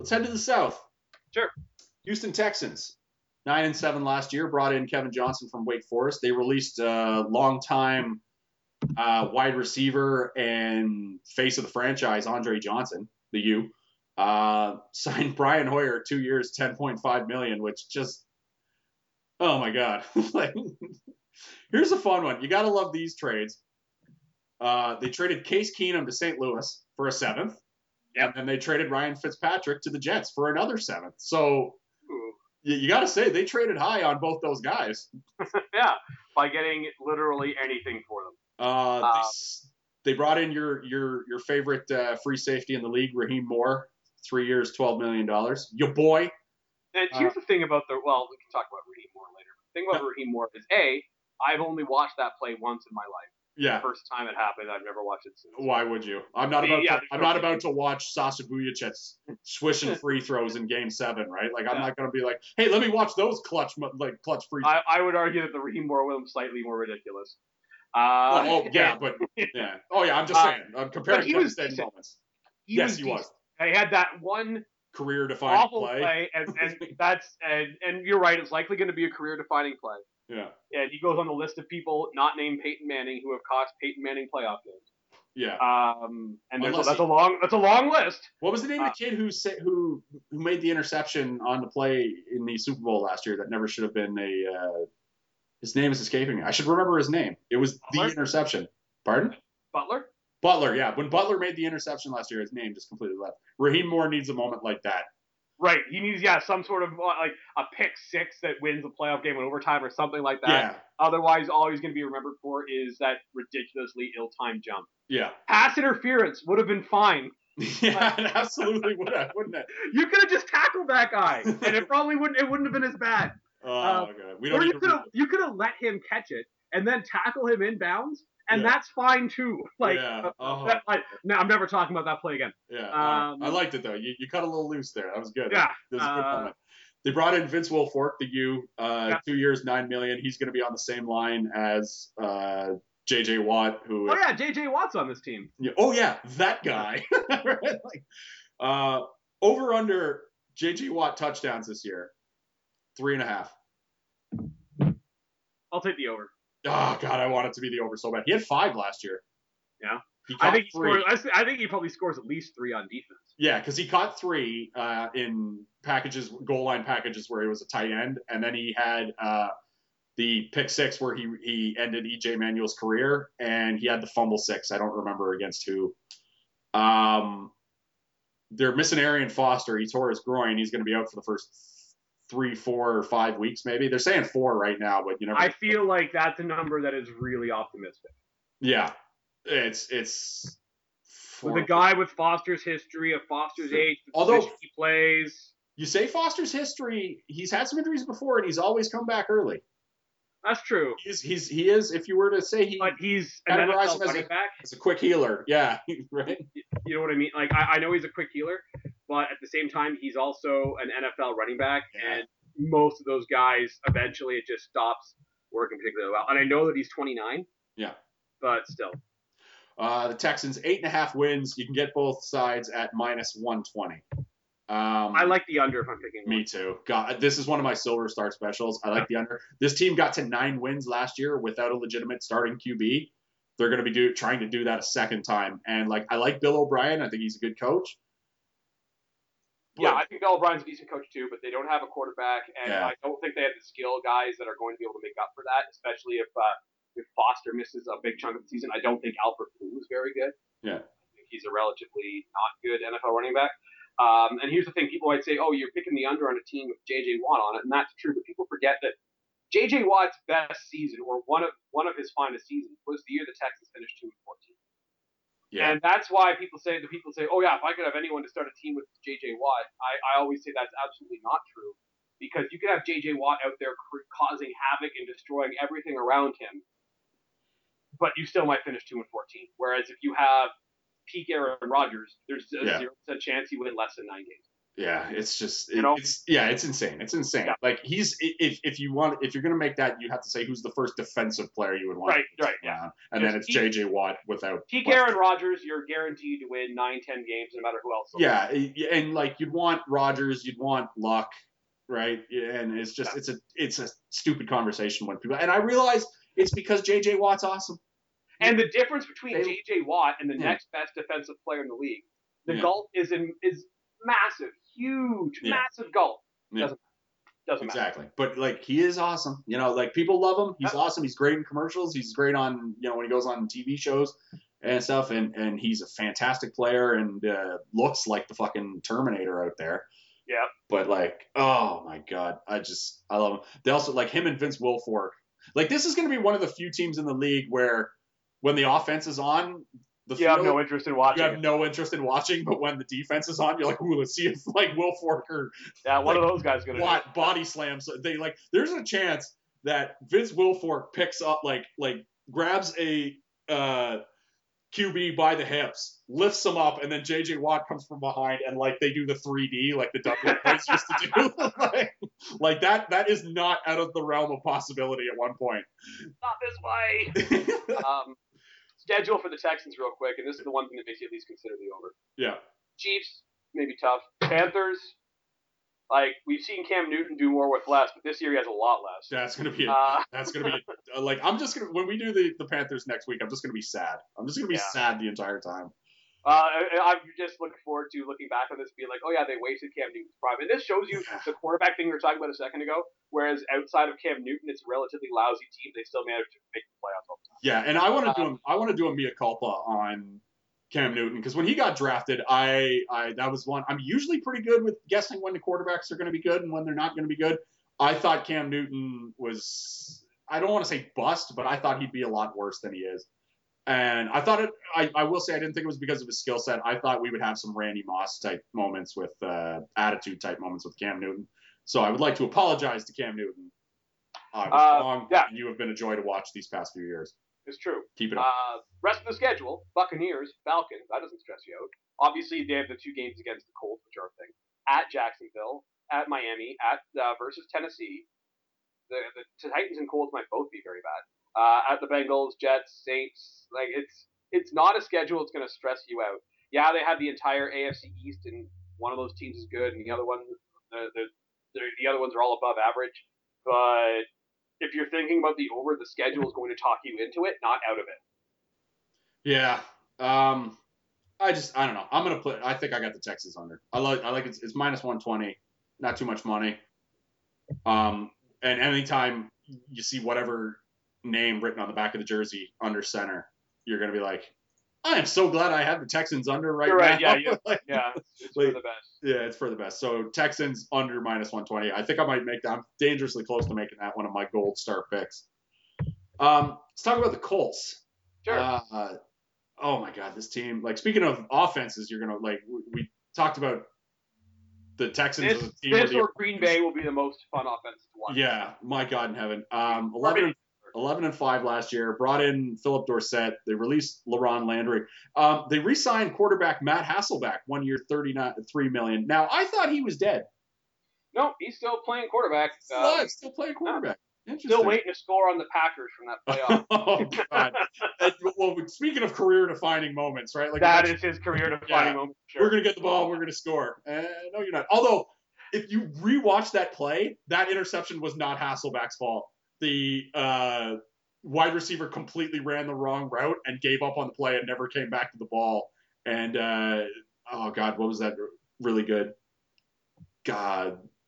Let's head to the South. Sure. Houston Texans, 9-7 last year, brought in Kevin Johnson from Wake Forest. They released a longtime wide receiver and face of the franchise, Andre Johnson, the U. Signed Brian Hoyer, 2 years, $10.5 million, which just, oh my God. Like, here's a fun one. You got to love these trades. They traded Case Keenum to St. Louis for a seventh. Yep. And they traded Ryan Fitzpatrick to the Jets for another seventh. So you got to say they traded high on both those guys. Yeah, by getting literally anything for them. They brought in your favorite free safety in the league, Rahim Moore, 3 years, $12 million. Your boy. And here's the thing about we can talk about Rahim Moore later. But the thing about Rahim Moore is, A, I've only watched that play once in my life. Yeah. The first time it happened, I've never watched it since. Why would you? I'm not about to watch Sasha Vujicic's swishing free throws in Game 7, right? Like, I'm not going to be like, hey, let me watch those clutch free throws. I would argue that the Rahim Moore one is slightly more ridiculous. I'm just saying. I'm comparing Kevin moments. He was. He had that one career-defining play. and you're right. It's likely going to be a career-defining play. Yeah. And he goes on the list of people not named Peyton Manning who have cost Peyton Manning playoff games. Yeah. That's a long list. What was the name of the kid who made the interception on the play in the Super Bowl last year that never should have been a? His name is escaping me. I should remember his name. It was Butler? The interception. Pardon? Butler. Yeah. When Butler made the interception last year, his name just completely left. Rahim Moore needs a moment like that. Right. He needs, some sort of like a pick six that wins a playoff game in overtime or something like that. Yeah. Otherwise, all he's going to be remembered for is that ridiculously ill-timed jump. Yeah. Pass interference would have been fine. Yeah, it absolutely would have, wouldn't it? You could have just tackled that guy, and it probably wouldn't have been as bad. Oh, God. You could have let him catch it and then tackle him inbounds, and that's fine too. I'm never talking about that play again. Yeah, I liked it though. You cut a little loose there. That was good. Yeah, that was a good moment. They brought in Vince Wilfork, the U, 2 years, $9 million. He's going to be on the same line as J.J. Watt, who. Oh yeah, J.J. Watt's on this team. Yeah. Oh yeah, that guy. Right? Over under J.J. Watt touchdowns this year. 3.5. I'll take the over. Oh, God, I want it to be the over so bad. He had 5 last year. Yeah. I think he probably scores at least 3 on defense. Yeah, because he caught 3 in packages, goal line packages where he was a tight end, and then he had the pick 6 where he ended E.J. Manuel's career, and he had the fumble 6. I don't remember against who. They're missing Arian Foster. He tore his groin. He's going to be out for the first 3, 4, or 5 weeks, maybe. They're saying 4 right now, but you know. I feel like that's a number that is really optimistic. Yeah, it's. With a guy with Foster's history, of Foster's age, although he plays. You say Foster's history, he's had some injuries before, and he's always come back early. That's true. He is. If you were to say but he's categorized him as a quick healer. Yeah, right. You know what I mean? Like I know he's a quick healer. But at the same time, he's also an NFL running back, and most of those guys eventually it just stops working particularly well. And I know that he's 29. Yeah. But still. The Texans, 8.5 wins. You can get both sides at -120. I like the under if I'm picking one. Me too. God, this is one of my Silver Star specials. I like the under. This team got to 9 wins last year without a legitimate starting QB. They're going to be trying to do that a second time. And I like Bill O'Brien. I think he's a good coach. Yeah, I think Bill O'Brien's a decent coach too, but they don't have a quarterback, and I don't think they have the skill guys that are going to be able to make up for that, especially if Foster misses a big chunk of the season. I don't think Albert Poole is very good. Yeah. I think he's a relatively not good NFL running back. And here's the thing. People might say, oh, you're picking the under on a team with J.J. Watt on it, and that's true, but people forget that J.J. Watt's best season, or one of his finest seasons, was the year the Texans finished 2-14. Yeah. And that's why people say, oh, yeah, if I could have anyone to start a team with J.J. Watt, I always say that's absolutely not true, because you could have J.J. Watt out there causing havoc and destroying everything around him, but you still might finish 2-14. Whereas if you have peak Aaron Rodgers, there's a 0% chance you win less than 9 games. Yeah, it's just, it's insane. It's insane. Yeah. Like he's, if you're going to make that, you have to say who's the first defensive player you would want. Right. Yeah. And then it's J.J. Watt without. Peak Aaron Rodgers, you're guaranteed to win 9-10 games no matter who else. Yeah. And like, you'd want Rodgers, you'd want Luck. Right. And it's just, it's a stupid conversation when people, and I realize it's because J.J. Watt's awesome. And the difference between J.J. Watt and the next best defensive player in the league, the gulf is massive, huge, massive gulf. Doesn't matter. Exactly. But, like, he is awesome. You know, like, people love him. He's awesome. He's great in commercials. He's great on, you know, when he goes on TV shows and stuff. And he's a fantastic player and looks like the fucking Terminator out there. Yeah. But, like, oh, my God. I love him. They also, like, him and Vince Wilfork. Like, this is going to be one of the few teams in the league where when the offense is on – You have no interest in watching, but when the defense is on, you're like, ooh, let's see if like Wilfork or one of those guys gonna body slams. They like there's a chance that Vince Wilfork picks up like grabs a QB by the hips, lifts him up, and then J.J. Watt comes from behind and like they do the 3D like the Douglas used to do. like that is not out of the realm of possibility at one point. Not this way. Schedule for the Texans real quick, and this is the one thing that makes you at least consider the over. Yeah. Chiefs, maybe tough. Panthers, like we've seen Cam Newton do more with less, but this year he has a lot less. That's gonna be like I'm just gonna when we do the Panthers next week, I'm just gonna be sad. I'm just gonna be sad the entire time. I'm just looking forward to looking back on this and being like, oh yeah, they wasted Cam Newton's prime. And this shows you the quarterback thing we were talking about a second ago, whereas outside of Cam Newton, it's a relatively lousy team. They still managed to make the playoffs all the time. Yeah, and I want to do a mea culpa on Cam Newton, because when he got drafted, I that was one. I'm usually pretty good with guessing when the quarterbacks are going to be good and when they're not going to be good. I thought Cam Newton was, I don't want to say bust, but I thought he'd be a lot worse than he is. And I thought it. I will say I didn't think it was because of his skill set. I thought we would have some Randy Moss type moments with attitude type moments with Cam Newton. So I would like to apologize to Cam Newton. I was wrong. Yeah. You have been a joy to watch these past few years. It's true. Keep it up. Rest of the schedule: Buccaneers, Falcons. That doesn't stress you out. Obviously, they have the two games against the Colts, which are a thing. At Jacksonville, at Miami, at versus Tennessee. The Titans and Colts might both be very bad. At the Bengals, Jets, Saints, like it's not a schedule that's going to stress you out. Yeah, they have the entire AFC East, and one of those teams is good, and the other one, the other ones are all above average. But if you're thinking about the over, the schedule is going to talk you into it, not out of it. Yeah, I don't know. I'm gonna put. I think I got the Texans under. I like it's -120, not too much money. And anytime you see whatever name written on the back of the jersey under center, you're going to be like, I am so glad I have the Texans under right now. Yeah, it's for the best. Yeah, it's for the best. So Texans under -120. I think I might make that. I'm dangerously close to making that one of my gold star picks. Let's talk about the Colts. Sure. Oh my God, this team, like speaking of offenses, you're going to like, we talked about the Texans. This or Green Bay will be the most fun offense to watch. Yeah. My God in heaven. 11-5 last year, brought in Philip Dorsett. They released LeRon Landry. They re-signed quarterback Matt Hasselbeck, 1 year, $3 million. Now, I thought he was dead. No, he's still playing quarterback. Still playing quarterback. Still waiting to score on the Packers from that playoff. Oh, God. Well, speaking of career-defining moments, right? Like that is his career-defining moment. Sure. We're going to get the ball, we're going to score. No, you're not. Although, if you re-watch that play, that interception was not Hasselbeck's fault. The wide receiver completely ran the wrong route and gave up on the play and never came back to the ball. And, oh, God, what was that really good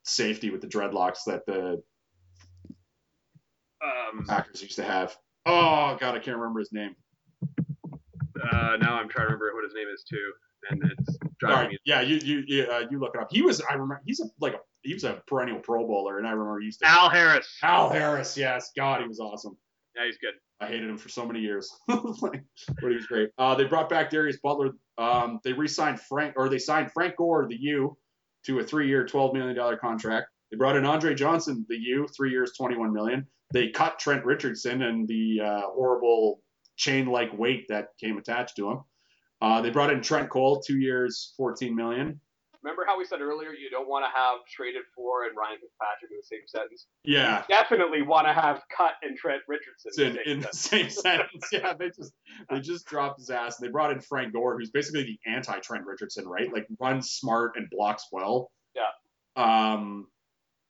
safety with the dreadlocks that the Packers used to have? Oh, God, I can't remember his name. Now I'm trying to remember what his name is, too. And it's driving me. Yeah, you look it up. He was a perennial Pro Bowler, and I remember he used to. Al Harris, yes. God, he was awesome. Yeah, he's good. I hated him for so many years, but he was great. They brought back Darius Butler. They re-signed signed Frank Gore, the U, to a 3-year, $12 million contract. They brought in Andre Johnson, the U, 3 years, $21 million. They cut Trent Richardson and the horrible chain-like weight that came attached to him. They brought in Trent Cole, 2 years, $14 million. Remember how we said earlier you don't want to have traded for and Ryan Fitzpatrick in the same sentence? Yeah. You definitely want to have cut and Trent Richardson in the same sentence. Yeah, they just dropped his ass. They brought in Frank Gore, who's basically the anti-Trent Richardson, right? Like, runs smart and blocks well. Yeah.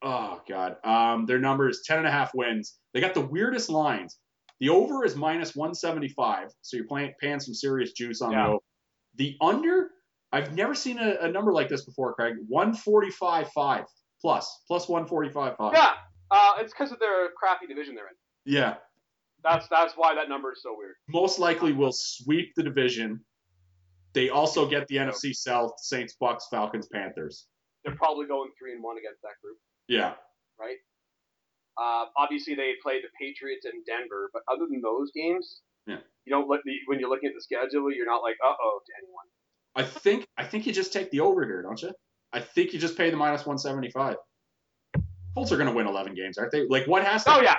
Oh, God. Their number is 10.5 wins. They got the weirdest lines. The over is -175, so you're paying some serious juice on the over. The under, I've never seen a number like this before, Craig. 145.5 plus 145.5. Yeah, it's because of their crappy division they're in. Yeah. That's why that number is so weird. Most likely will sweep the division. They also get the NFC South, Saints, Bucks, Falcons, Panthers. They're probably going 3-1 against that group. Yeah. Right? Obviously, they play the Patriots and Denver, but other than those games, you don't look when you're looking at the schedule, you're not like, uh-oh, to anyone. I think you just take the over here, don't you? I think you just pay the -175. Colts are going to win 11 games, aren't they? Like, what has to? Oh yeah.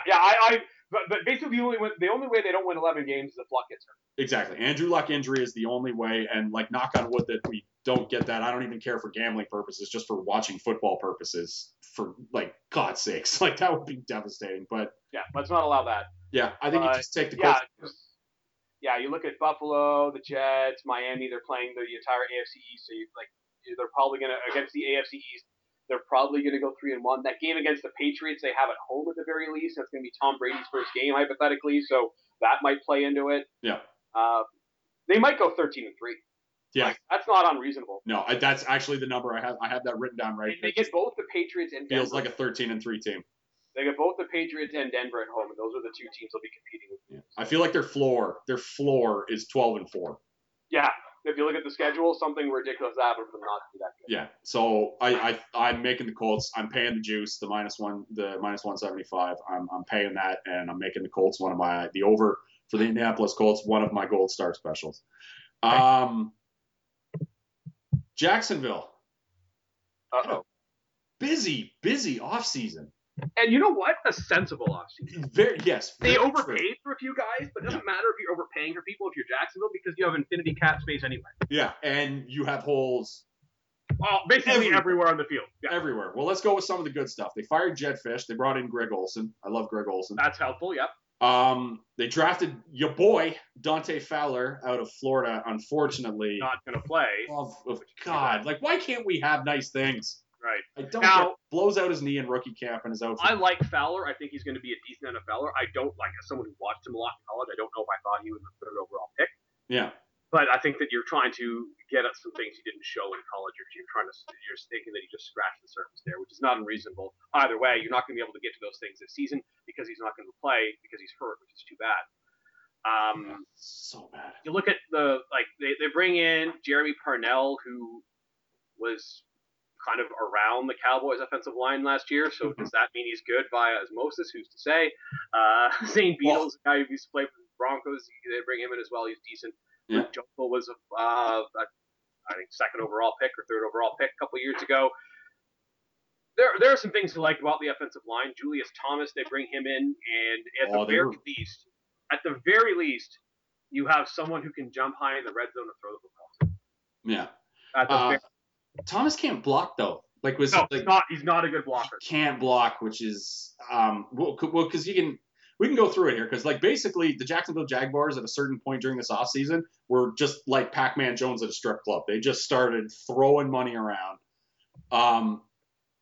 But basically, the only way they don't win 11 games is if Luck gets hurt. Exactly. Andrew Luck injury is the only way, and like, knock on wood that we don't get that. I don't even care for gambling purposes, just for watching football purposes. For like God's sakes, like that would be devastating. But yeah, let's not allow that. Yeah, I think you just take the Colts. Yeah, you look at Buffalo, the Jets, Miami. They're playing the entire AFC East, so they're probably gonna against the AFC East. They're probably gonna go 3-1. That game against the Patriots, they have at home at the very least. That's gonna be Tom Brady's first game hypothetically, so that might play into it. Yeah. They might go 13-3. Yeah, like, that's not unreasonable. No, that's actually the number I have. I have that written down right. And they get both the Patriots and Denver. Feels like a 13-3 team. They got both the Patriots and Denver at home, and those are the two teams they'll be competing with. Yeah. I feel like their floor is 12-4. Yeah. If you look at the schedule, something ridiculous happened for them not to do that good. Yeah. So I'm making the Colts. I'm paying the juice, the -175. I'm paying that, and I'm making the Colts the over for the Indianapolis Colts, one of my gold star specials. Jacksonville. Uh-oh. Busy offseason. And you know what? A sensible offseason. They overpaid for a few guys, but it doesn't matter if you're overpaying for people if you're Jacksonville because you have infinity cap space anyway. Yeah, and you have holes. Well, basically everywhere on the field. Yeah. Everywhere. Well, let's go with some of the good stuff. They fired Jed Fish. They brought in Greg Olson. I love Greg Olson. That's helpful, yeah. They drafted your boy, Dante Fowler, out of Florida. Unfortunately, not going to play. Of God, like, why can't we have nice things? Right. Blows out his knee in rookie camp and is out. I like Fowler. I think he's going to be a decent NFLer. I don't like, as someone who watched him a lot in college, I don't know if I thought he was a third overall pick. Yeah. But I think that you're trying to get at some things he didn't show in college. You're thinking that he just scratched the surface there, which is not unreasonable. Either way, you're not going to be able to get to those things this season because he's not going to play because he's hurt, which is too bad. So bad. You look at they bring in Jeremy Parnell, who was kind of around the Cowboys offensive line last year. So does that mean he's good via osmosis? Who's to say? Zane Beadle's a guy who used to play for the Broncos. They bring him in as well. He's decent. Yeah. Jokel was, I think, second overall pick or third overall pick a couple years ago. There are some things to like about the offensive line. Julius Thomas, they bring him in, and at the very least, you have someone who can jump high in the red zone and throw the football. Yeah. Thomas can't block though. Like was no, like, not, he's not a good blocker. He can't block, which is well because he can. We can go through it here because, like, basically the Jacksonville Jaguars at a certain point during this offseason were just like Pac-Man Jones at a strip club. They just started throwing money around.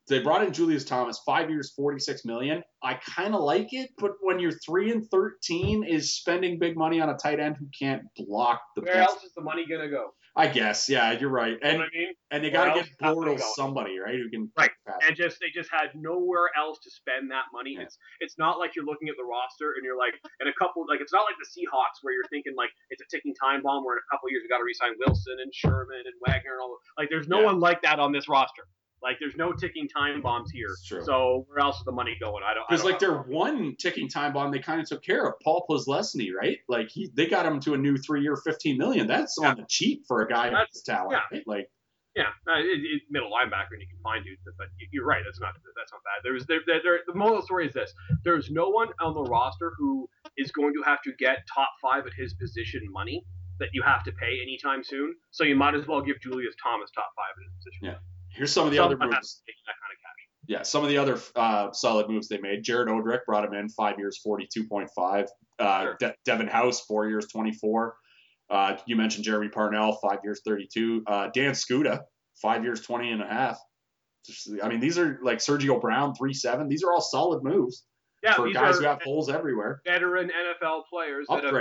They brought in Julius Thomas, 5 years, $46 million. I kind of like it, but when you're 3-13 is spending big money on a tight end who can't block the best. Where else is the money going to go? I guess, yeah, you're right. And, you know what I mean? And they got to get Bortles somebody, right? Who can right. And they just had nowhere else to spend that money. Yeah. It's not like you're looking at the roster and you're like, and a couple, like, it's not like the Seahawks where you're thinking like it's a ticking time bomb where in a couple of years we got to re-sign Wilson and Sherman and Wagner and all. Like, there's no one like that on this roster. Like, there's no ticking time bombs here. So where else is the money going? I don't. Because like their one ticking time bomb, they kind of took care of Paul Posluszny, right? Like they got him to a new 3-year, $15 million. That's on the cheap for a guy of his talent. Yeah. Right? Like, yeah, it's middle linebacker, and you can find dudes. But you're right. That's not bad. The moral of the story is this: there's no one on the roster who is going to have to get top five at his position money that you have to pay anytime soon. So you might as well give Julius Thomas top five at his position. Yeah. Here's some of the other moves. Yeah, some of the other solid moves they made. Jared Odrick brought him in, 5 years, 42.5. Sure. Devin House, 4 years, 24. You mentioned Jeremy Parnell, 5 years, 32. Dan Scuda, 5 years, 20 and a half. I mean, these are like Sergio Brown, 3.7. These are all solid moves for guys who have holes everywhere. Veteran NFL players that have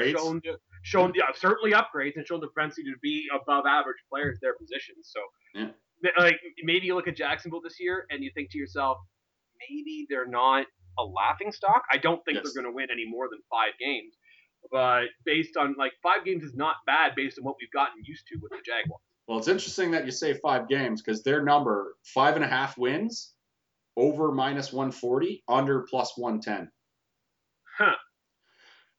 shown upgrades and shown the propensity to be above average players at their positions. So, like, maybe you look at Jacksonville this year and you think to yourself, maybe they're not a laughing stock. I don't think they're going to win any more than 5 games. But based on, like, 5 games is not bad based on what we've gotten used to with the Jaguars. Well, it's interesting that you say 5 games because their number, 5.5 wins, over -140, under +110. Huh.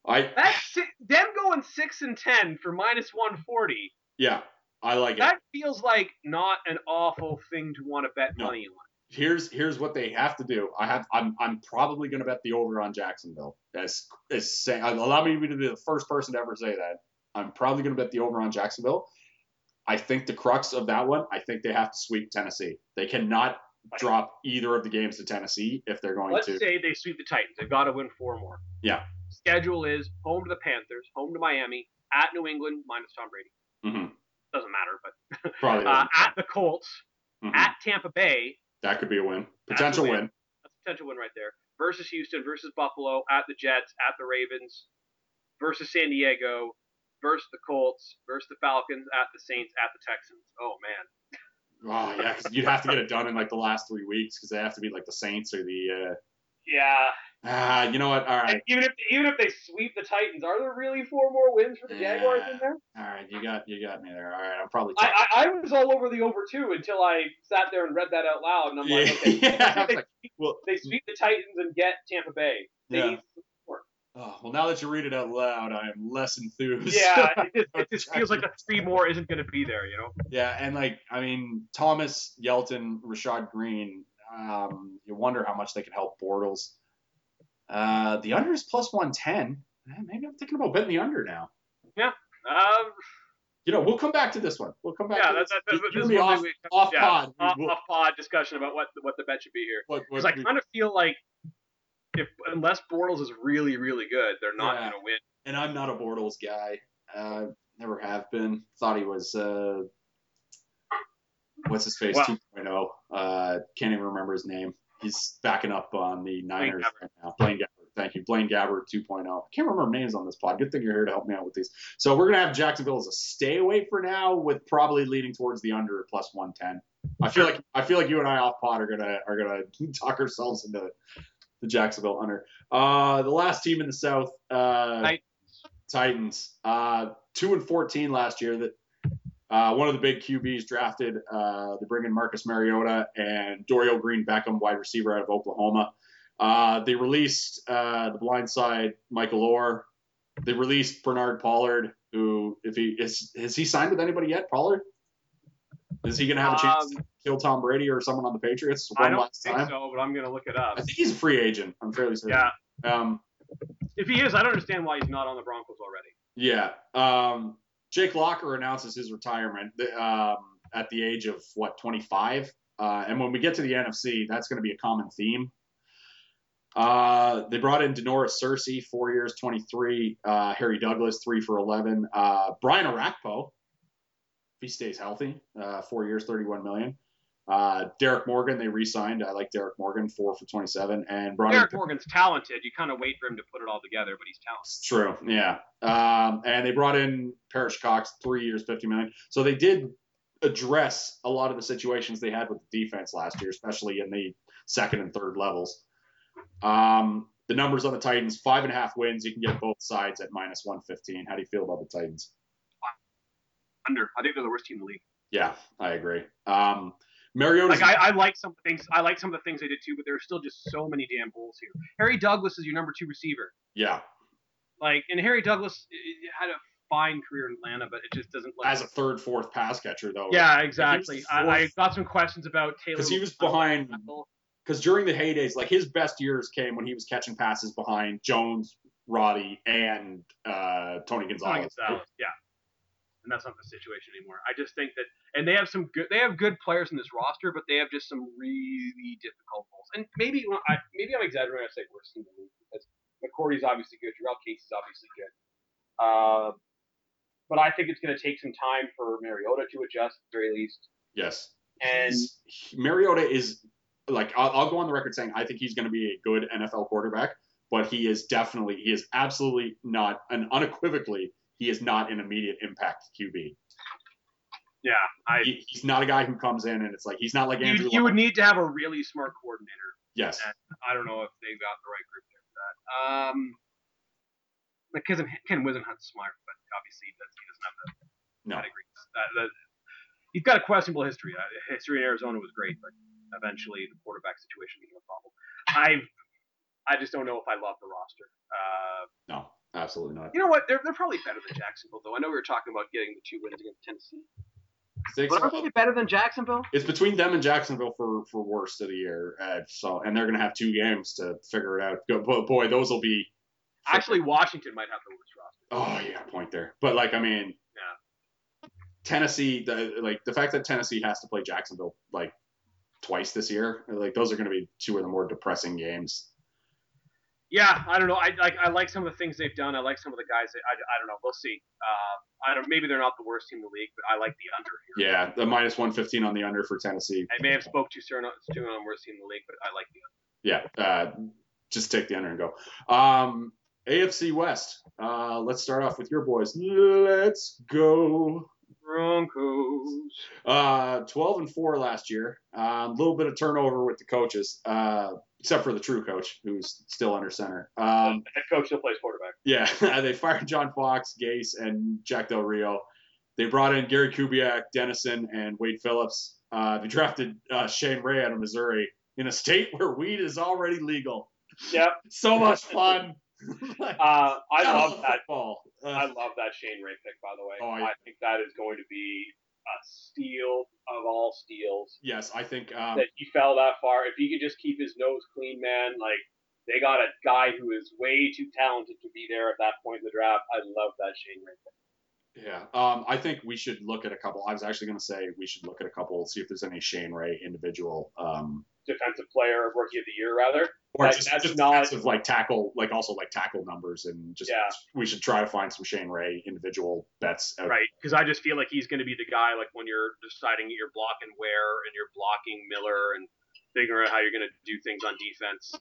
That's them going 6-10 for -140. Yeah, I like that. That feels like not an awful thing to want to bet money on. Here's what they have to do. I'm probably going to bet the over on Jacksonville. Allow me to be the first person to ever say that. I'm probably going to bet the over on Jacksonville. I think the crux of that one, I think they have to sweep Tennessee. They cannot drop either of the games to Tennessee if they're going to. Let's say they sweep the Titans. They've got to win 4 more. Yeah. Schedule is home to the Panthers, home to Miami, at New England, minus Tom Brady. Mm-hmm. Doesn't matter, but probably at the Colts, at Tampa Bay. That could be a win. Potential win. That's a potential win right there. Versus Houston, versus Buffalo, at the Jets, at the Ravens, versus San Diego, versus the Colts, versus the Falcons, at the Saints, at the Texans. Oh, man. Oh, yeah, because you'd have to get it done in, like, the last 3 weeks because they have to beat, like, the Saints or the Yeah. You know what? All right. And even if they sweep the Titans, are there really 4 more wins for the Jaguars in there? All right, you got me there. All right, I'm probably. I was all over the over too until I sat there and read that out loud, and I'm like, okay, they sweep the Titans and get Tampa Bay. Well, now that you read it out loud, I am less enthused. Yeah, it just feels like the 3 more isn't going to be there, you know? Yeah, and like, I mean, Thomas, Yelton, Rashad Green. You wonder how much they can help Bortles. The under is +110. Maybe I'm thinking about betting the under now. Yeah. We'll come back to this one. We'll come back. Yeah, off pod discussion about what the bet should be here. Because I kind of feel like unless Bortles is really really good, they're not going to win. And I'm not a Bortles guy. Never have been. Thought he was. What's his face? 2.0. Can't even remember his name. He's backing up on the Niners right now. Blaine Gabbert. Thank you. Blaine Gabbert 2.0. I can't remember names on this pod. Good thing you're here to help me out with these. So we're going to have Jacksonville as a stay away for now with probably leaning towards the under at +110. I feel like you and I off pod are going to talk ourselves into the Jacksonville under. The last team in the South, Titans. 2-14 last year. That one of the big QBs drafted, they bring in Marcus Mariota and Dorial Green-Beckham, wide receiver out of Oklahoma. They released the blindside Michael Orr. They released Bernard Pollard, who, if he has he signed with anybody yet, Pollard? Is he going to have a chance to kill Tom Brady or someone on the Patriots? I don't think so, but I'm going to look it up. I think he's a free agent. I'm fairly certain. Yeah. If he is, I don't understand why he's not on the Broncos already. Yeah. Jake Locker announces his retirement at the age of, 25? And when we get to the NFC, that's going to be a common theme. They brought in Denoris Searcy, 4 years, 23. Harry Douglas, 3 for 11. Brian Arakpo, if he stays healthy, 4 years, 31 million. Derek Morgan, they re-signed. I like Derek Morgan, 4 for 27. And Morgan's talented. You kind of wait for him to put it all together, but he's talented. It's true, yeah. And they brought in Parrish Cox, 3 years, 50 million. So they did address a lot of the situations they had with the defense last year, especially in the second and third levels. The numbers on the Titans, 5.5 wins. You can get both sides at -115. How do you feel about the Titans? Under. I think they're the worst team in the league. Yeah, I agree. Mariota's like I like some things. I like some of the things they did too, but there are still just so many damn holes here. Harry Douglas is your number 2 receiver. Yeah. Like, and Harry Douglas had a fine career in Atlanta, but it just doesn't. As a 3rd, 4th pass catcher, though. Yeah, exactly. I got some questions about Taylor because he was behind. Because during the heydays, like his best years came when he was catching passes behind Jones, Roddy, and Tony Gonzalez. Yeah. and that's not the situation anymore. I just think that, and they have some good, they have good players in this roster, but they have just some really difficult goals. And maybe I'm exaggerating when I say worse than the league, because McCourty's obviously good, Jarrell Casey's obviously good. But I think it's going to take some time for Mariota to adjust, at the very least. Yes. And Mariota is, like, I'll go on the record saying I think he's going to be a good NFL quarterback, but he is absolutely not an immediate impact QB. Yeah. He's not a guy who comes in and it's like, he's not like Andrew Luck. You would need to have a really smart coordinator. Yes. And I don't know if they've got the right group there for that. Because Ken Wisenhunt's smart, but obviously he doesn't have that. No. He's got a questionable history. History in Arizona was great, but eventually the quarterback situation became a problem. I just don't know if I love the roster. No, absolutely not. You know what? They're probably better than Jacksonville, though. I know we were talking about getting the 2 wins against Tennessee. But aren't they better than Jacksonville? It's between them and Jacksonville for worst of the year. And they're going to have 2 games to figure it out. Boy, those will be. Actually, Washington might have the worst roster. Oh, yeah, point there. But, like, I mean, yeah. Tennessee, the fact that Tennessee has to play Jacksonville, like, twice this year, like, those are going to be 2 of the more depressing games. Yeah, I don't know. I like some of the things they've done. I like some of the guys. I don't know. We'll see. Maybe they're not the worst team in the league, but I like the under here. Yeah, the minus 115 on the under for Tennessee. I may have spoke too soon on the worst team in the league, but I like the under. Yeah, just take the under and go. AFC West. Let's start off with your boys. Let's go Broncos. 12-4 last year. A little bit of turnover with the coaches, except for the true coach, who's still under center. The head coach still plays quarterback. Yeah, they fired John Fox, Gase, and Jack Del Rio. They brought in Gary Kubiak, Dennison, and Wade Phillips. They drafted Shane Ray out of Missouri in a state where weed is already legal. Yep. So much fun. I love that ball. I love that Shane Ray pick, by the way. Oh, I think that is going to be a steal of all steals. Yes, I think that he fell that far. If he could just keep his nose clean, man, like they got a guy who is way too talented to be there at that point in the draft. I love that Shane Ray pick. Yeah, I think we should look at a couple. I was actually going to say we should look at a couple, see if there's any Shane Ray individual defensive player of rookie of the year, rather. Or like, just defensive, like tackle, like also like tackle numbers, and just we should try to find some Shane Ray individual bets. Right, because I just feel like he's going to be the guy, like when you're deciding you're blocking Ware and you're blocking Miller and figuring out how you're going to do things on defense.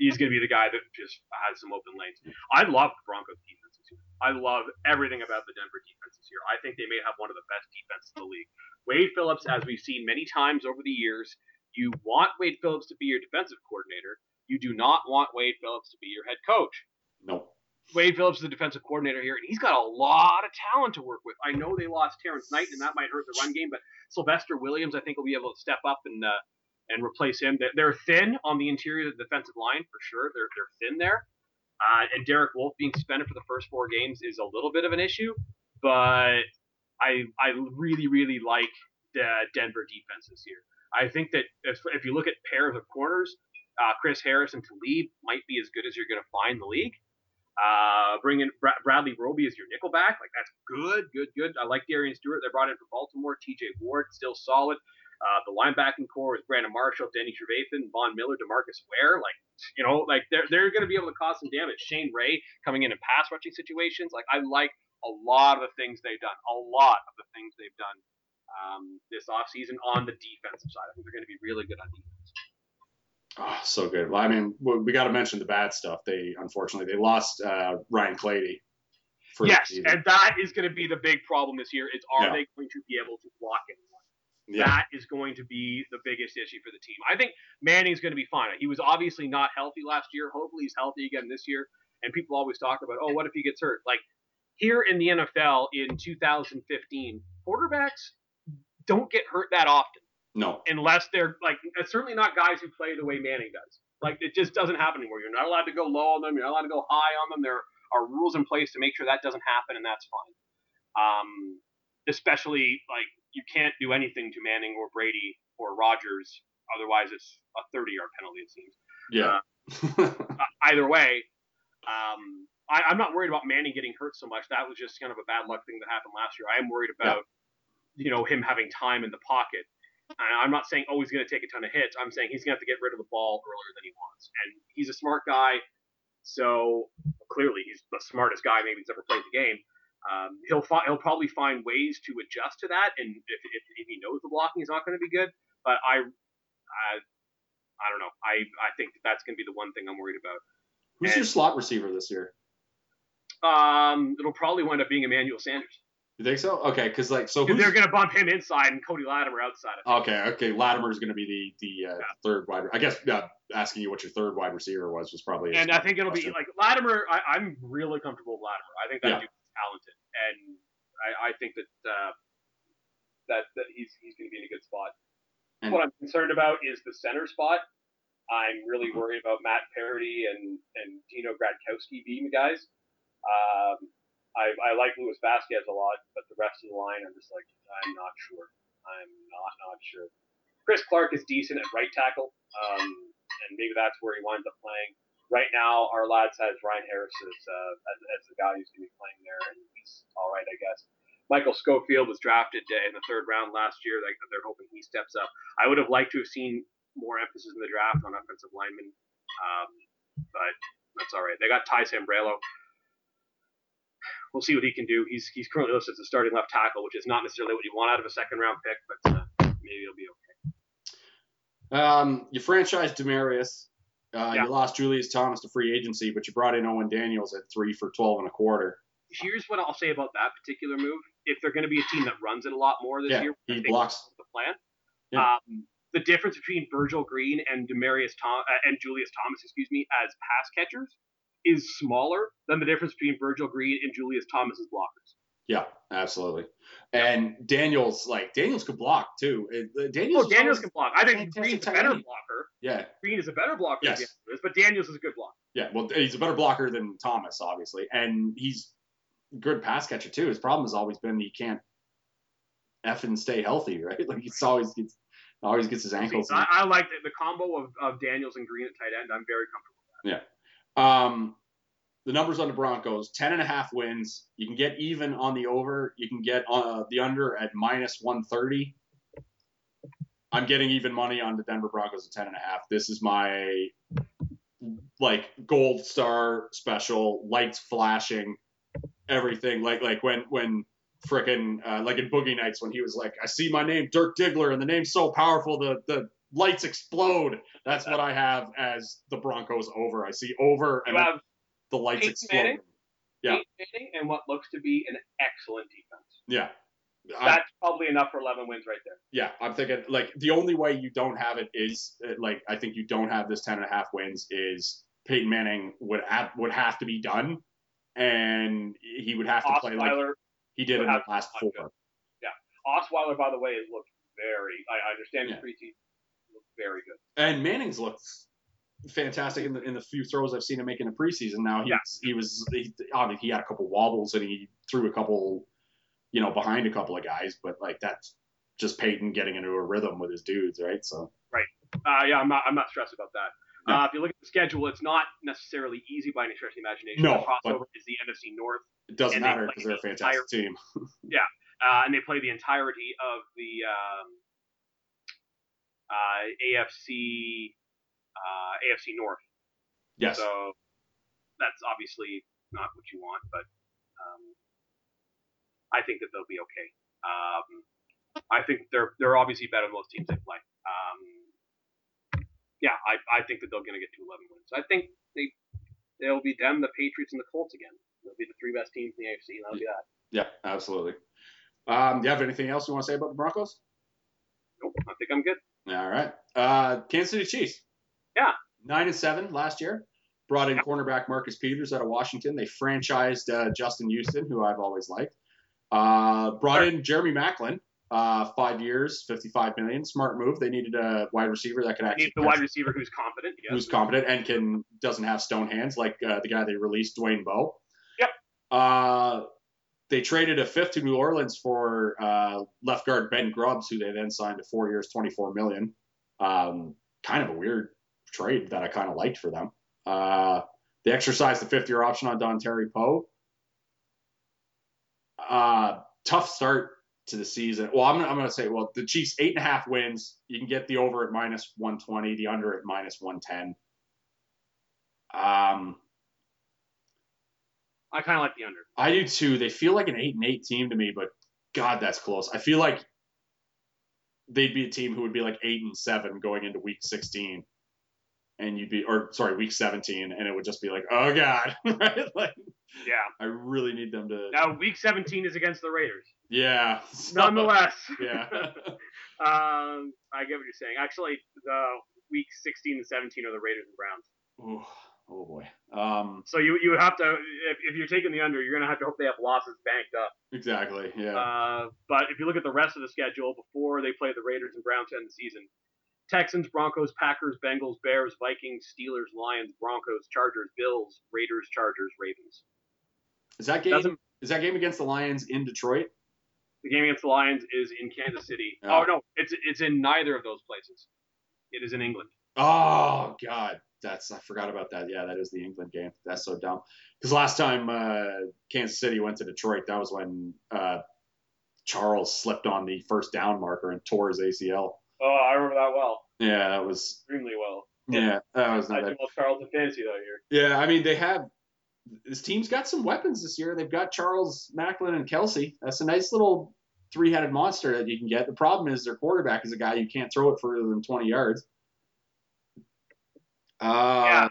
He's going to be the guy that just has some open lanes. I love Broncos defense this year. I love everything about the Denver defense this year. I think they may have one of the best defenses in the league. Wade Phillips, as we've seen many times over the years. You want Wade Phillips to be your defensive coordinator. You do not want Wade Phillips to be your head coach. No. Wade Phillips is the defensive coordinator here, and he's got a lot of talent to work with. I know they lost Terrence Knight, and that might hurt the run game, but Sylvester Williams, I think, will be able to step up and replace him. They're thin on the interior of the defensive line, for sure. They're thin there. And Derek Wolfe being suspended for the first 4 games is a little bit of an issue, but I really, really like the Denver defense this year. I think that if you look at pairs of corners, Chris Harris and Talib might be as good as you're going to find in the league. Bring in Bradley Roby as your nickel back. Like, that's good. I like Darian Stewart. They brought in from Baltimore. TJ Ward, still solid. The linebacking core is Brandon Marshall, Denny Trevathan, Von Miller, DeMarcus Ware. Like, you know, like they're going to be able to cause some damage. Shane Ray coming in pass rushing situations. Like, I like a lot of the things they've done. This offseason on the defensive side. I think they're going to be really good on defense. Oh, so good. Well, I mean, we got to mention the bad stuff. Unfortunately, they lost Ryan Clady. Yes, and that is going to be the big problem this year. Are they going to be able to block anyone? Yeah. That is going to be the biggest issue for the team. I think Manning's going to be fine. He was obviously not healthy last year. Hopefully he's healthy again this year. And people always talk about, oh, what if he gets hurt? Like, here in the NFL in 2015, quarterbacks don't get hurt that often. No. Unless they're like, certainly not guys who play the way Manning does. Like, it just doesn't happen anymore. You're not allowed to go low on them. You're not allowed to go high on them. There are rules in place to make sure that doesn't happen, and that's fine. Especially, like, you can't do anything to Manning or Brady or Rodgers. Otherwise, it's a 30-yard penalty, it seems. Yeah. Either way. I'm not worried about Manning getting hurt so much. That was just kind of a bad luck thing that happened last year. I am worried about, you know, him having time in the pocket. I'm not saying, oh, he's going to take a ton of hits. I'm saying he's going to have to get rid of the ball earlier than he wants. And he's a smart guy. So clearly he's the smartest guy maybe that's ever played the game. He'll probably find ways to adjust to that. And if he knows the blocking is not going to be good, but I don't know. I think that's going to be the one thing I'm worried about. Who's your slot receiver this year? It'll probably wind up being Emmanuel Sanders. You think so? Okay, because like so, they're gonna bump him inside and Cody Latimer outside. Okay. Latimer's gonna be the third wide. I guess asking you what your third wide receiver was probably. And I think it'll be like Latimer. I'm really comfortable with Latimer. I think that dude's talented, and I think that that he's gonna be in a good spot. And what I'm concerned about is the center spot. I'm really worried about Matt Parody and Dino Gradkowski being the guys. I like Luis Vasquez a lot, but the rest of the line, I'm just like, I'm not sure. Chris Clark is decent at right tackle, and maybe that's where he winds up playing. Right now, our lads has Ryan Harris as the guy who's going to be playing there, and he's all right, I guess. Michael Schofield was drafted in the third round last year. Like, they're hoping he steps up. I would have liked to have seen more emphasis in the draft on offensive linemen, but that's all right. They got Ty Sambrello. We'll see what he can do. He's currently listed as a starting left tackle, which is not necessarily what you want out of a second round pick, but maybe it'll be okay. You franchised Demarius. You lost Julius Thomas to free agency, but you brought in Owen Daniels at 3 for $12.25. Here's what I'll say about that particular move. If they're going to be a team that runs it a lot more this year, he blocks the plan. Yeah. The difference between Virgil Green and Julius Thomas, as pass catchers is smaller than the difference between Virgil Green and Julius Thomas's blockers. Yeah, absolutely. And Daniels could block too. Daniels can block. I think Green's a better blocker. Yeah. Green is a better blocker than Daniels, but Daniels is a good blocker. Yeah, well, he's a better blocker than Thomas, obviously. And he's a good pass catcher too. His problem has always been he can't effing stay healthy, right? Like he's always gets his ankles. I like the combo of Daniels and Green at tight end. I'm very comfortable with that. Yeah. The numbers on the Broncos, 10.5 wins. You can get even on the over. You can get the under at -130. I'm getting even money on the Denver Broncos at 10.5. This is my gold star special, lights flashing, everything. Like when frickin' in Boogie Nights when he was like, I see my name, Dirk Diggler, and the name's so powerful the lights explode. That's what I have as the Broncos over. I see over and the lights explode. Peyton Manning and what looks to be an excellent defense. Yeah. That's probably enough for 11 wins right there. Yeah, I'm thinking the only way you don't have it is I think you don't have this 10.5 wins is Peyton Manning would have to be done, and he would have to play he did in the last four. Yeah. Osweiler, by the way, has looked very – I understand his preseason looked very good. And Manning's looked fantastic in the few throws I've seen him make in the preseason. Now, he had a couple wobbles and he threw a couple, behind a couple of guys. But, that's just Peyton getting into a rhythm with his dudes, right? So right. I'm not stressed about that. Yeah. If you look at the schedule, it's not necessarily easy by any stretch of the imagination. No, the crossover is the NFC North. It doesn't matter because they're a fantastic team. Yeah, and they play the entirety of the AFC North. Yes. So that's obviously not what you want, but I think that they'll be okay. I think they're obviously better than most teams they play. I think that they're going to get to 11 wins. I think they'll be them, the Patriots, and the Colts again. They'll be the three best teams in the AFC, and that'll be that. Yeah, absolutely. Do you have anything else you want to say about the Broncos? Nope, I think I'm good. All right. Kansas City Chiefs. Yeah. 9-7 last year. Brought in cornerback Marcus Peters out of Washington. They franchised Justin Houston, who I've always liked. Brought in Jeremy Maclin. 5 years, $55 million. Smart move. They needed a wide receiver that could actually. Need the wide receiver who's competent. Yes. Who's competent and doesn't have stone hands like the guy they released, Dwayne Bowe. Yep. They traded a fifth to New Orleans for left guard Ben Grubbs, who they then signed to 4 years, $24 million. Kind of a weird trade that I kind of liked for them. They exercised the fifth-year option on Don Terry Poe. Tough start to the season. Well, I'm going to say the Chiefs 8.5 wins. You can get the over at -120, the under at -110. I kind of like the under. I do too. They feel like an 8-8 team to me, but God, that's close. I feel like they'd be a team who would be like 8-7 going into week 16, and week 17, and it would just be like, oh God, right? Like, yeah. I really need them to. Now week 17 is against the Raiders. Yeah. Nonetheless. Yeah. I get what you're saying. Actually, week 16 and 17 are the Raiders and Browns. Ooh. Oh boy. So you would have to, if you're taking the under, you're gonna have to hope they have losses banked up. Exactly. Yeah. But if you look at the rest of the schedule before they play the Raiders and Browns to end the season: Texans, Broncos, Packers, Bengals, Bears, Vikings, Steelers, Lions, Broncos, Chargers, Bills, Raiders, Chargers, Ravens. Is that game against the Lions in Detroit? The game against the Lions is in Kansas City. Oh no, it's in neither of those places. It is in England. Oh God. I forgot about that. Yeah, that is the England game. That's so dumb. Because last time Kansas City went to Detroit, that was when Charles slipped on the first down marker and tore his ACL. Oh, I remember that well. Yeah, that was extremely well. Yeah, that was not bad. I do love Charles in fantasy that year. Yeah, I mean this team's got some weapons this year. They've got Charles, Macklin, and Kelsey. That's a nice little three-headed monster that you can get. The problem is their quarterback is a guy you can't throw it further than 20 yards. Yeah.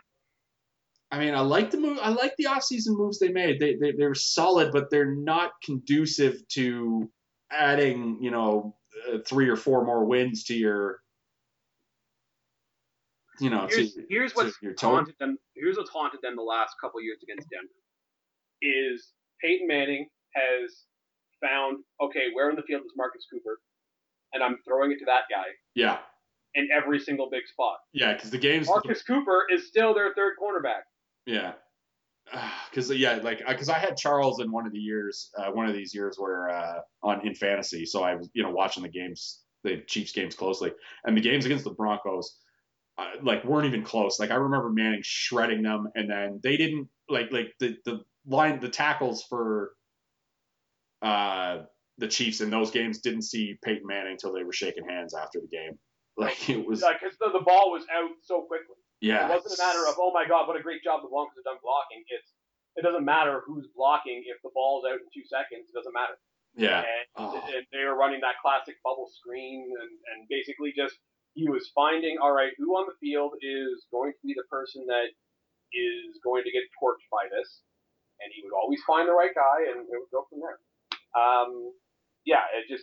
I mean, I like the offseason moves they made. They were solid, but they're not conducive to adding, 3 or 4 more wins to your, Here's what's haunted them the last couple years against Denver is Peyton Manning has found, okay, where in the field is Marcus Cooper, and I'm throwing it to that guy. Yeah. In every single big spot. Yeah, because Marcus Cooper is still their third cornerback. Yeah. Because I had Charles in one of these years where in fantasy, so I was watching the Chiefs games closely, and the games against the Broncos weren't even close. Like I remember Manning shredding them, and then they didn't the tackles for the Chiefs in those games didn't see Peyton Manning until they were shaking hands after the game. Like it was like because the ball was out so quickly. Yeah, it wasn't a matter of oh my God, what a great job the Broncos have done blocking. It doesn's matter who's blocking if the ball's out in 2 seconds. It doesn't matter. Yeah, and they were running that classic bubble screen and basically just he was finding all right who on the field is going to be the person that is going to get torched by this, and he would always find the right guy and it would go from there.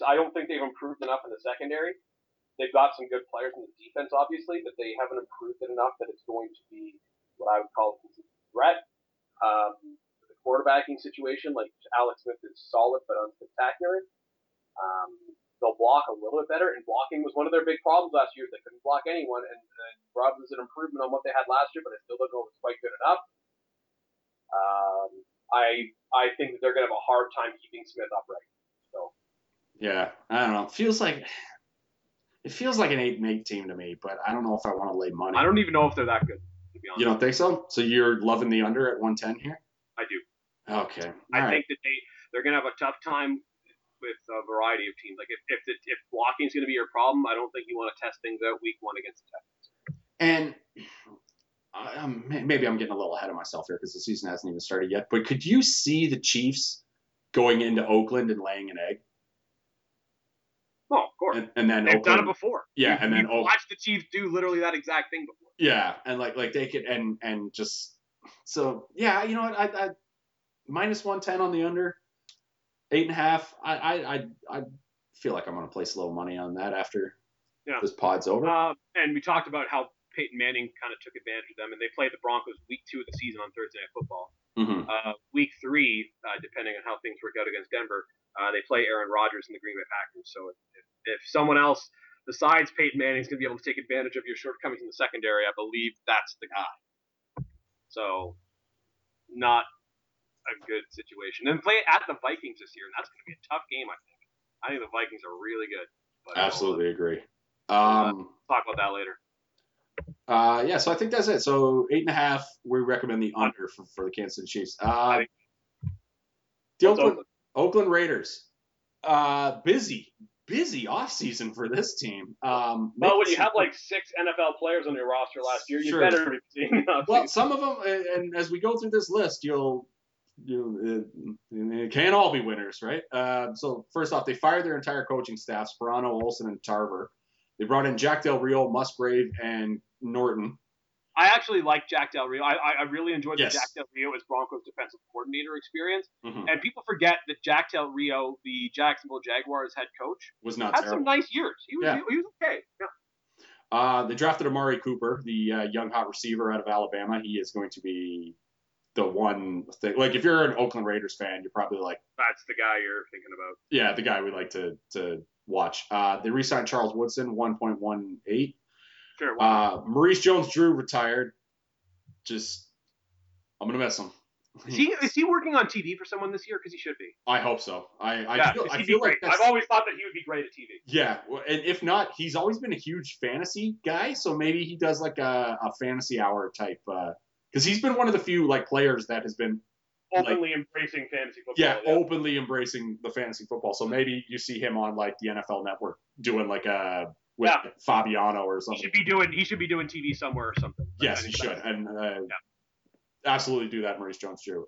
I don't think they've improved enough in the secondary. They've got some good players in the defense, obviously, but they haven't improved it enough that it's going to be what I would call a threat. The quarterbacking situation, like Alex Smith is solid but unspectacular. They'll block a little bit better, and blocking was one of their big problems last year. They couldn't block anyone, and Rob's is an improvement on what they had last year, but I still don't know if it's quite good enough. I think that they're going to have a hard time keeping Smith upright. So. Yeah, I don't know. It feels like an 8-8 team to me, but I don't know if I want to lay money. I don't even know if they're that good, to be honest. You don't think so? So you're loving the under at 110 here? I do. Okay. I think that they're going to have a tough time with a variety of teams. Like if blocking is going to be your problem, I don't think you want to test things out week one against the Texans. And maybe I'm getting a little ahead of myself here because the season hasn't even started yet, but could you see the Chiefs going into Oakland and laying an egg? Oh, of course. And then they've done it before. Yeah, and then watched the Chiefs do literally that exact thing before. Yeah, and like they could and just so yeah, you know what? I -110 on the under, 8.5. I feel like I'm gonna place a little money on that after this pod's over. And we talked about how Peyton Manning kind of took advantage of them, and they played the Broncos week 2 of the season on Thursday Night Football. Mm-hmm. Week 3, depending on how things work out against Denver. They play Aaron Rodgers and the Green Bay Packers. So if someone else besides Peyton Manning is going to be able to take advantage of your shortcomings in the secondary, I believe that's the guy. So not a good situation. And play at the Vikings this year, and that's going to be a tough game, I think. I think the Vikings are really good. Absolutely agree. Talk about that later. Yeah, so I think that's it. So 8.5, we recommend the under for the Kansas City Chiefs. The Oakland Raiders. Busy offseason for this team. Well, when you have like 6 NFL players on your roster last year, you better be seeing them. Well, some of them, and as we go through this list, they can't all be winners, right? So first off, they fired their entire coaching staff, Sperano, Olsen, and Tarver. They brought in Jack Del Rio, Musgrave, and Norton. I actually like Jack Del Rio. I really enjoyed the Jack Del Rio as Broncos defensive coordinator experience. Mm-hmm. And people forget that Jack Del Rio, the Jacksonville Jaguars head coach, was not had terrible. Some nice years. He was okay. Yeah. They drafted Amari Cooper, the young hot receiver out of Alabama. He is going to be the one thing. Like, if you're an Oakland Raiders fan, you're probably like, that's the guy you're thinking about. Yeah, the guy we like to watch. They re-signed Charles Woodson, 1.18. Sure. Maurice Jones-Drew retired. I'm gonna miss him. Is he working on TV for someone this year? Because he should be. I hope so. I feel like I've always thought that he would be great at TV. Yeah, and if not, he's always been a huge fantasy guy. So maybe he does like a fantasy hour type. Because he's been one of the few like players that has been openly embracing fantasy football. Yeah, openly embracing the fantasy football. So maybe you see him on like the NFL Network doing like a. With Fabiano or something. He should be doing TV somewhere or something. Yes, he should. And absolutely do that, Maurice Jones-Drew.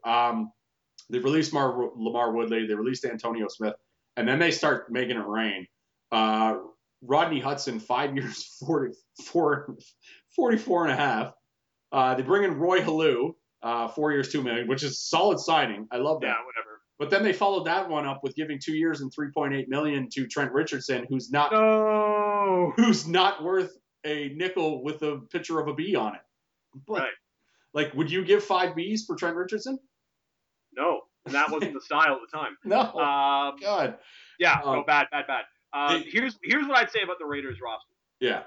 They released Lamar Woodley. They released Antonio Smith. And then they start making it rain. Rodney Hudson, 5 years, 44.5. They bring in Roy Halou, 4 years, $2 million, which is solid signing. I love that. Yeah, whatever. But then they followed that one up with giving 2 years and $3.8 million to Trent Richardson, who's not worth a nickel with a picture of a bee on it. But, right. Like, would you give 5 Bs for Trent Richardson? No, and that wasn't the style at the time. No, God. Yeah, bad. Here's what I'd say about the Raiders roster. Yeah.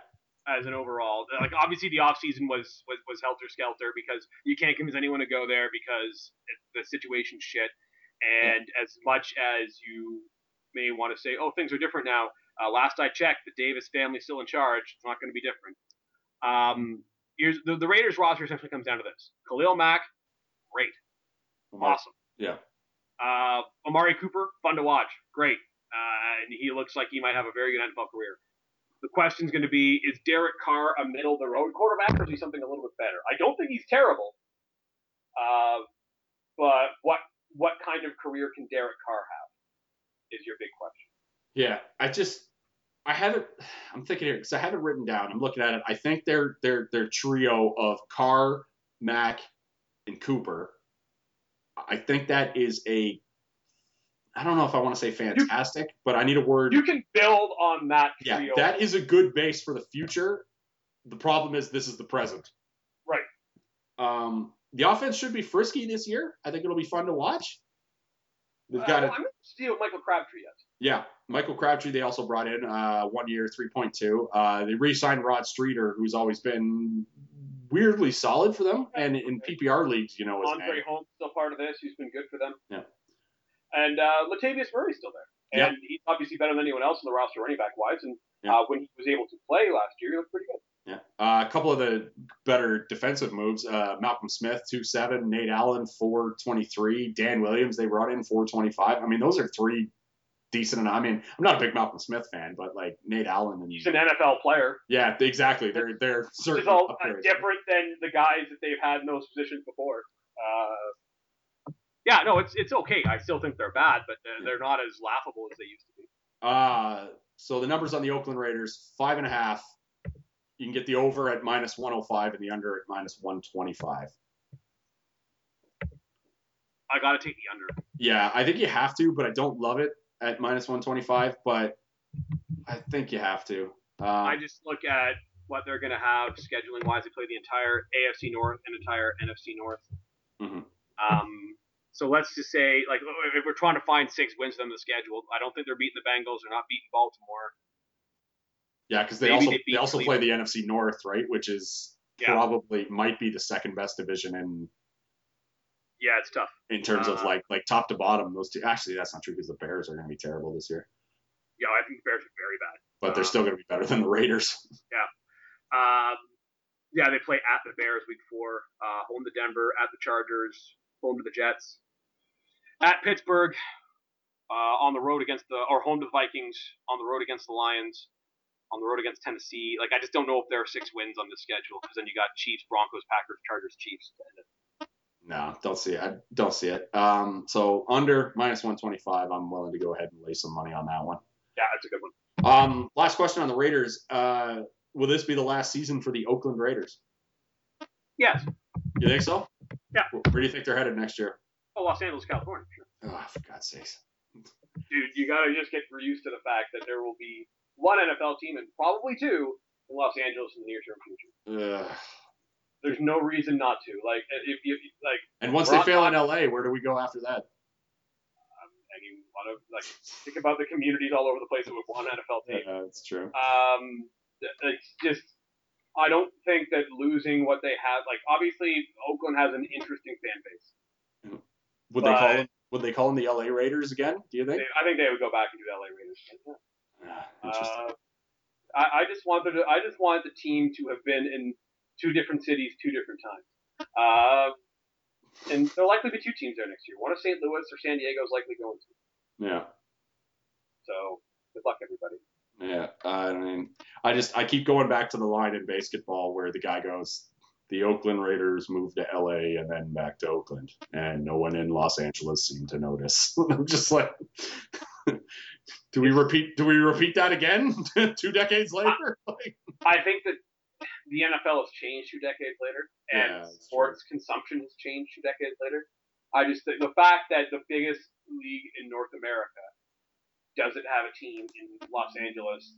As an overall, like, obviously the offseason was helter-skelter because you can't convince anyone to go there because the situation's shit. And as much as you may want to say, oh, things are different now, last I checked, the Davis family's still in charge. It's not going to be different. The Raiders roster essentially comes down to this. Khalil Mack, great. Awesome. Yeah. Amari Cooper, fun to watch. Great. And he looks like he might have a very good NFL career. The question's going to be, is Derek Carr a middle-of-the-road quarterback, or is he something a little bit better? I don't think he's terrible. But what kind of career can Derek Carr have is your big question. Yeah, I'm thinking here because I have it written down. I'm looking at it. I think their trio of Carr, Mack, and Cooper, I think that is I don't know if I want to say fantastic, but I need a word. You can build on that trio. Yeah, that is a good base for the future. The problem is this is the present. Right. The offense should be frisky this year. I think it'll be fun to watch. They've got I'm going to see what Michael Crabtree does. Yeah, Michael Crabtree they also brought in 1 year, 3.2. They re-signed Rod Streeter, who's always been weirdly solid for them. And in PPR leagues, is Andre Holmes still part of this. He's been good for them. Yeah. And Latavius Murray's still there. And he's obviously better than anyone else in the roster running back-wise. And when he was able to play last year, he looked pretty good. Yeah, a couple of the better defensive moves, Malcolm Smith, 2.7, Nate Allen, 4.23, Dan Williams, they brought in 4.25. I mean, those are three decent. I mean, I'm not a big Malcolm Smith fan, but like Nate Allen. And he's an NFL player. Yeah, exactly. They're certainly different than the guys that they've had in those positions before. Yeah, no, it's okay. I still think they're bad, but they're not as laughable as they used to be. So the numbers on the Oakland Raiders, 5.5. You can get the over at -105 and the under at -125. I got to take the under. Yeah, I think you have to, but I don't love it at -125, but I think you have to. I just look at what they're going to have scheduling-wise. They play the entire AFC North and entire NFC North. Mm-hmm. So let's just say, like, if we're trying to find 6 wins for them to schedule, I don't think they're beating the Bengals. They're not beating Baltimore. Yeah, because they also play the NFC North, right? Which is probably might be the second best division in. Yeah, it's tough in terms of like top to bottom. Those two actually, that's not true because the Bears are going to be terrible this year. Yeah, I think the Bears are very bad, but they're still going to be better than the Raiders. Yeah, Yeah, they play at the Bears week 4, home to Denver, at the Chargers, home to the Jets, at Pittsburgh, on the road against home to Vikings, on the road against the Lions, on the road against Tennessee. Like, I just don't know if there are 6 wins on this schedule, because then you got Chiefs, Broncos, Packers, Chargers, Chiefs. No, don't see it. I don't see it. So under -125, I'm willing to go ahead and lay some money on that one. Yeah, that's a good one. Last question on the Raiders. Will this be the last season for the Oakland Raiders? Yes. You think so? Yeah. Where do you think they're headed next year? Oh, Los Angeles, California. Sure. Oh, for God's sakes. Dude, you got to just get used to the fact that there will be 1 NFL team and probably 2 in Los Angeles in the near-term future. Ugh. There's no reason not to. Like, if like. And once they fail in L.A., where do we go after that? I mean, like, think about the communities all over the place that would want NFL team. Yeah, that's true. It's just, I don't think that losing what they have, like, obviously Oakland has an interesting fan base. Would they call them the LA Raiders again? Do you think? I think they would go back and do the LA Raiders. Interesting. I just want the team to have been in 2 different cities, 2 different times. And there'll likely be 2 teams there next year. One of St. Louis or San Diego is likely going to. Yeah. So good luck, everybody. Yeah, I mean, I keep going back to the line in basketball where the guy goes, the Oakland Raiders moved to L.A. and then back to Oakland, and no one in Los Angeles seemed to notice. I'm just like, do we repeat that again 2 decades later? I think that the NFL has changed 2 decades later, and sports consumption has changed 2 decades later. I just think the fact that the biggest league in North America doesn't have a team in Los Angeles,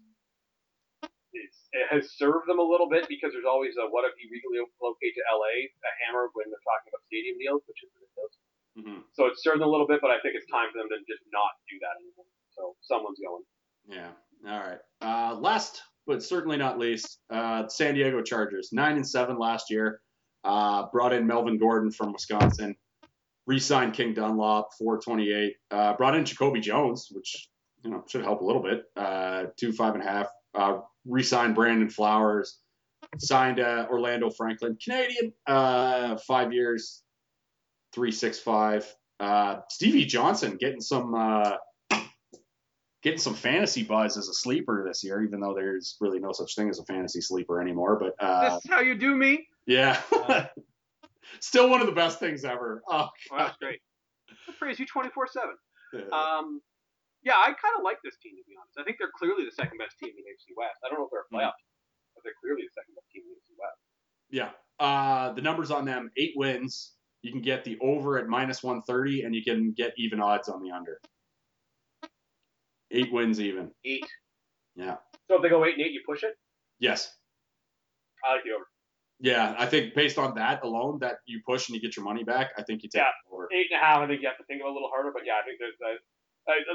it has served them a little bit, because there's always a what if you legally locate to LA, a hammer when they're talking about stadium deals, which is ridiculous. Mm-hmm. So it's served them a little bit, but I think it's time for them to just not do that anymore. So someone's going. Yeah. All right. Last but certainly not least, San Diego Chargers, 9-7 last year. Brought in Melvin Gordon from Wisconsin, re-signed King Dunlop, 428. Brought in Jacoby Jones, which should help a little bit. 2.5 re-signed Brandon Flowers, signed Orlando Franklin, Canadian, 5 years, 3.65. Stevie Johnson getting some fantasy buzz as a sleeper this year, even though there's really no such thing as a fantasy sleeper anymore. But this is how you do me. Yeah, still one of the best things ever. Oh, well, that's great. I praise you 24/7. Yeah, I kind of like this team, to be honest. I think they're clearly the second best team in the AFC West. I don't know if they're a playoff team, but they're clearly the second best team in the AFC West. Yeah. The numbers on them, 8 wins. You can get the over at -130, and you can get even odds on the under. 8 wins even. 8. Yeah. So if they go 8-8, you push it? Yes. I like the over. Yeah, I think based on that alone, that you push and you get your money back, I think you take the over. 8.5, I think you have to think of it a little harder, but yeah, I think there's that.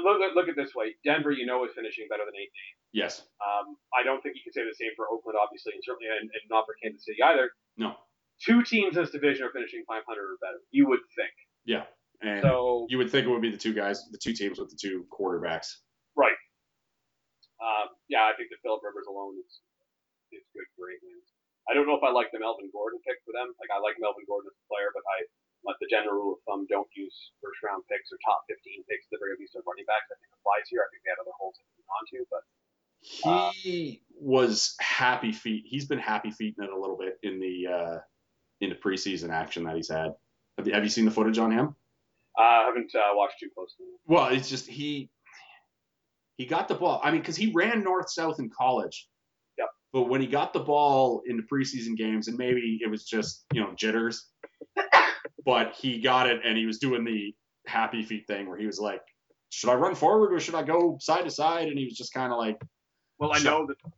Look at this way. Denver, is finishing better than 8-8. Yes. I don't think you can say the same for Oakland, obviously, and certainly and not for Kansas City either. No. 2 teams in this division are finishing 500 or better, you would think. Yeah. And so, you would think it would be the 2 teams with the 2 quarterbacks. Right. I think that Philip Rivers alone is good for 8 wins. I don't know if I like the Melvin Gordon pick for them. Like, I like Melvin Gordon as a player, but let the general rule of thumb, don't use first-round picks or top 15 picks at the very least of running backs. I think applies here. I think they had other holes to move on to, but he was happy feet. He's been happy feeting it a little bit in the preseason action that he's had. Have you seen the footage on him? I haven't watched too closely. Well, it's just he got the ball. I mean, because he ran north-south in college. Yep. But when he got the ball in the preseason games, and maybe it was just jitters. But he got it, and he was doing the happy feet thing where he was like, should I run forward or should I go side to side? And he was just kind of like, well, I know that the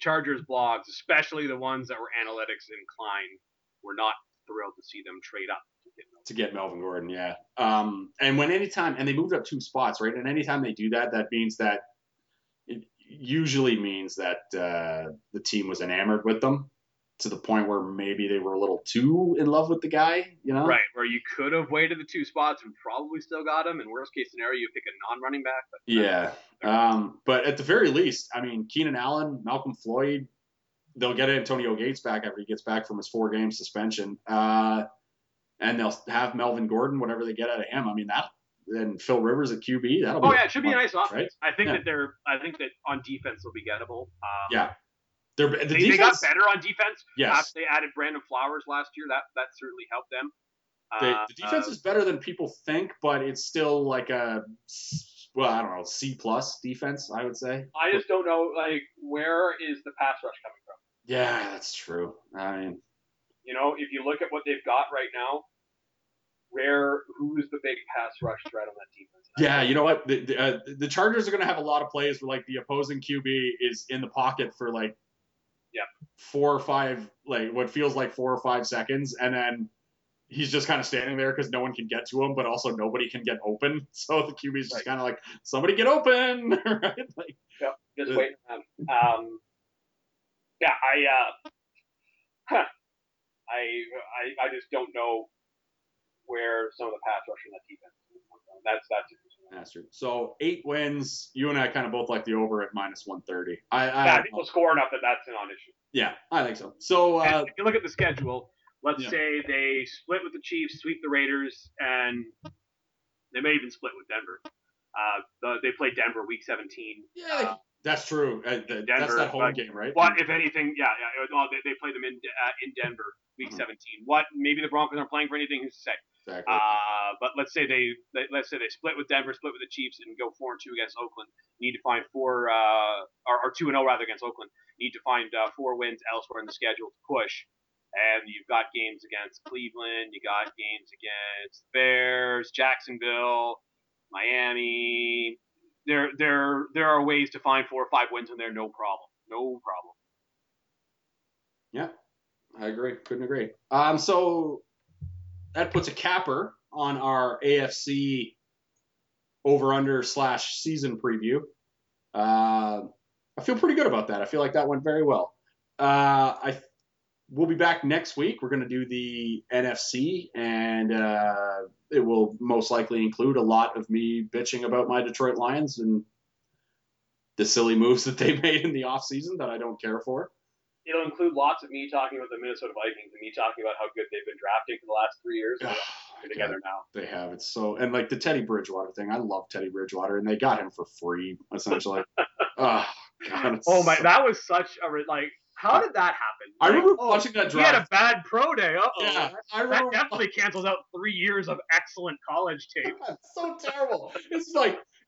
Chargers blogs, especially the ones that were analytics inclined, were not thrilled to see them trade up to get Melvin Gordon. Yeah. And when anytime, and they moved up 2 spots, right? And anytime they do that, that means that it usually means that the team was enamored with them, to the point where maybe they were a little too in love with the guy, Right, where you could have waited the 2 spots and probably still got him. In worst case scenario, you pick a non-running back. But yeah, but at the very least, I mean, Keenan Allen, Malcolm Floyd, they'll get Antonio Gates back after he gets back from his 4-game suspension. And they'll have Melvin Gordon, whatever they get out of him. I mean, that and Phil Rivers at QB. That'll be it should be a nice offense. Right? I think that on defense they'll be gettable. They got better on defense. Yes. They added Brandon Flowers last year. That certainly helped them. The defense is better than people think, but it's still like C+ defense, I would say. I just don't know, where is the pass rush coming from? Yeah, that's true. I mean, if you look at what they've got right now, who's the big pass rush threat on that defense? Yeah, you know what? The Chargers are going to have a lot of plays where, the opposing QB is in the pocket for, 4 or 5, what feels like 4 or 5 seconds, and then he's just kind of standing there because no one can get to him, but also nobody can get open. So the QB's just kind of somebody get open, right? Just waiting for them. I just don't know where some of the pass rush in that defense is coming from. That's interesting. That's true. So 8 wins. You and I kind of both like the over at -130. I think we'll score enough that that's a non-issue. Yeah, I think so. So if you look at the schedule. Let's say they split with the Chiefs, sweep the Raiders, and they may even split with Denver. They play Denver week 17. Yeah, that's true. That's that home game, right? What, if anything, they play them in Denver week 17. What? Maybe the Broncos aren't playing for anything. Who's to say? Exactly. But let's say they split with Denver, split with the Chiefs, and go 4-2 against Oakland. Need to find 2-0 rather against Oakland. Need to find 4 wins elsewhere in the schedule to push. And you've got games against Cleveland. You got games against Bears, Jacksonville, Miami. There are ways to find 4 or 5 wins in there, no problem. No problem. Yeah, I agree. Couldn't agree. So that puts a capper on our AFC over/under / season preview. I feel pretty good about that. I feel like that went very well. We'll be back next week. We're going to do the NFC, and it will most likely include a lot of me bitching about my Detroit Lions and the silly moves that they made in the offseason that I don't care for. It'll include lots of me talking about the Minnesota Vikings and me talking about how good they've been drafting for the last 3 years. Together now. They have. It's so – and, the Teddy Bridgewater thing. I love Teddy Bridgewater, and they got him for free, essentially. That was such a how did that happen? I remember watching that draft. He had a bad pro day. That definitely cancels out 3 years of excellent college tape. So terrible. It's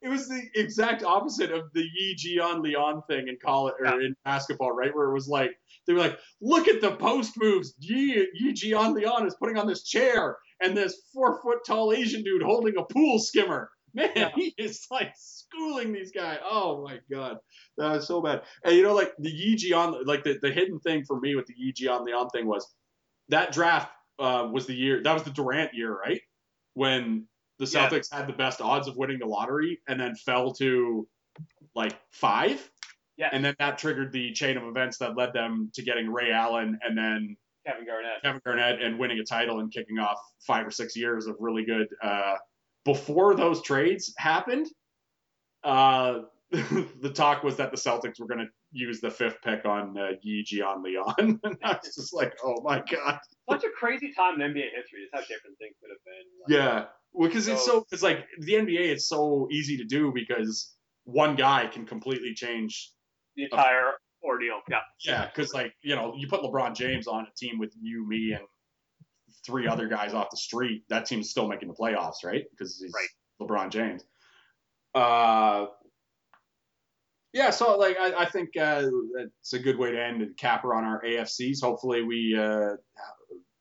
it was the exact opposite of the Gion Leon thing in college or in basketball, right? Where it was they were look at the post moves. Gion Leon is putting on this chair and this 4-foot-tall Asian dude holding a pool skimmer. Man, he is schooling these guys. Oh my God, that was so bad. And the Gion, the hidden thing for me with the Gion Leon thing was that draft was the year that was the Durant year, right? When the Celtics had the best odds of winning the lottery and then fell to 5. Yeah, and then that triggered the chain of events that led them to getting Ray Allen and then Kevin Garnett, and winning a title and kicking off 5 or 6 years of really good. Before those trades happened, the talk was that the Celtics were going to use the 5th pick on Gion Leon. And I was just oh, my God. Such a crazy time in NBA history. Just how different things could have been. Yeah. Well, because it's the NBA is so easy to do because one guy can completely change the entire ordeal. Yeah. Yeah. Because, you put LeBron James on a team with you, me, and 3 other guys off the street, that team's still making the playoffs, right? Because he's LeBron James. So I think it's a good way to end and capper on our AFCs. Hopefully we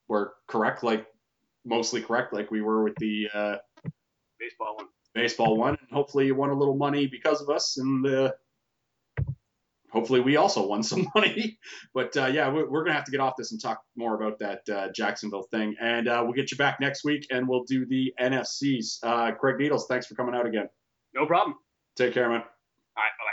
were correct, mostly correct, we were with the baseball one. And hopefully you won a little money because of us, and hopefully we also won some money. But, we're going to have to get off this and talk more about that Jacksonville thing. And we'll get you back next week, and we'll do the NFCs. Craig Needles, thanks for coming out again. No problem. Take care, man. All right, bye-bye.